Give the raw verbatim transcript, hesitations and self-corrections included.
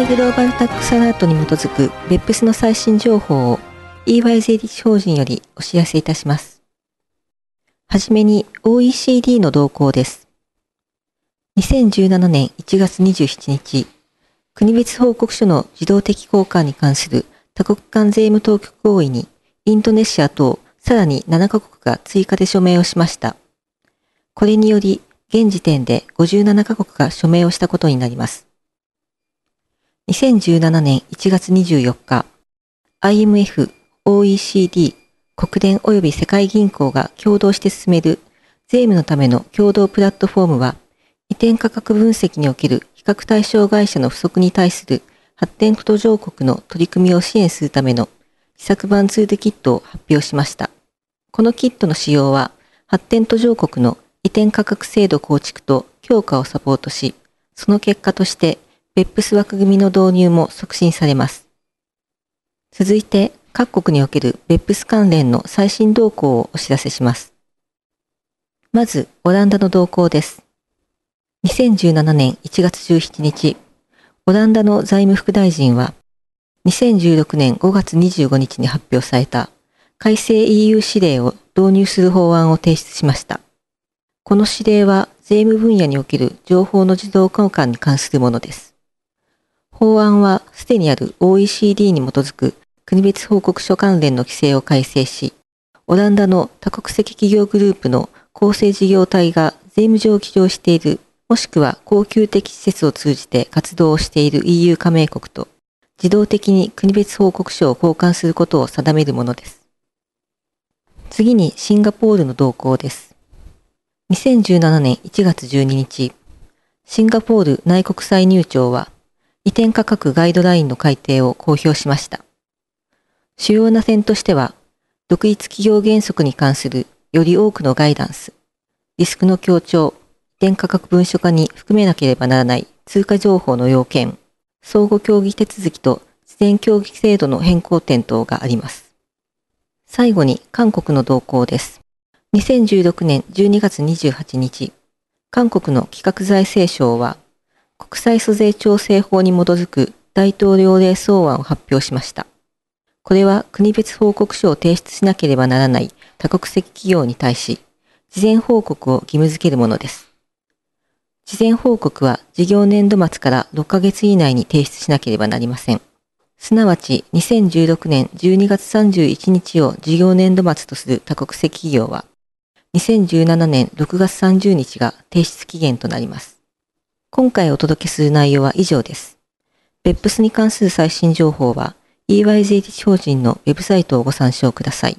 イ グローバルタックスアラートに基づく ビーイーピーエス の最新情報を イーワイ 税理士法人よりお知らせいたします。はじめに オーイーシーディー の動向です。にせんじゅうななねんいちがつにじゅうしちにち、国別報告書の自動的交換に関する多国間税務当局合意にインドネシア等さらにななかこくが追加で署名をしました。これにより現時点でごじゅうななかこくが署名をしたことになります。にせんじゅうななねんいちがつにじゅうよっか、アイエムエフ、オーイーシーディー、国連及び世界銀行が共同して進める税務のための共同プラットフォームは、移転価格分析における比較対象外者の不足に対する発展途上国の取り組みを支援するための施策版ツールキットを発表しました。このキットの使用は、発展途上国の移転価格制度構築と強化をサポートし、その結果として、ビーイーピーエス 枠組みの導入も促進されます。続いて、各国における ビーイーピーエス 関連の最新動向をお知らせします。まず、オランダの動向です。にせんじゅうななねんいちがつじゅうしちにち、オランダの財務副大臣は、にせんじゅうろくねんごがつにじゅうごにちに発表された改正 イーユー 指令を導入する法案を提出しました。この指令は、税務分野における情報の自動交換に関するものです。法案は、すでにある オーイーシーディー に基づく国別報告書関連の規制を改正し、オランダの多国籍企業グループの構成事業体が税務上起業している、もしくは恒久的施設を通じて活動をしている イーユー 加盟国と、自動的に国別報告書を交換することを定めるものです。次にシンガポールの動向です。にせんじゅうななねんいちがつじゅうににち、シンガポール内国際入庁は、移転価格ガイドラインの改定を公表しました。主要な点としては、独立企業原則に関するより多くのガイダンス、リスクの強調、移転価格文書化に含めなければならない通貨情報の要件、相互協議手続きと事前協議制度の変更点等があります。最後に韓国の動向です。にせんじゅうろくねんじゅうにがつにじゅうはちにち、韓国の企画財政省は、国際租税調整法に基づく大統領令草案を発表しました。これは国別報告書を提出しなければならない多国籍企業に対し、事前報告を義務付けるものです。事前報告は事業年度末からろっかげつ以内に提出しなければなりません。すなわちにせんじゅうろくねんじゅうにがつさんじゅういちにちを事業年度末とする多国籍企業は、にせんじゅうななねんろくがつさんじゅうにちが提出期限となります。今回お届けする内容は以上です。ビーイーピーエス に関する最新情報は、イーワイ 税理士法人のウェブサイトをご参照ください。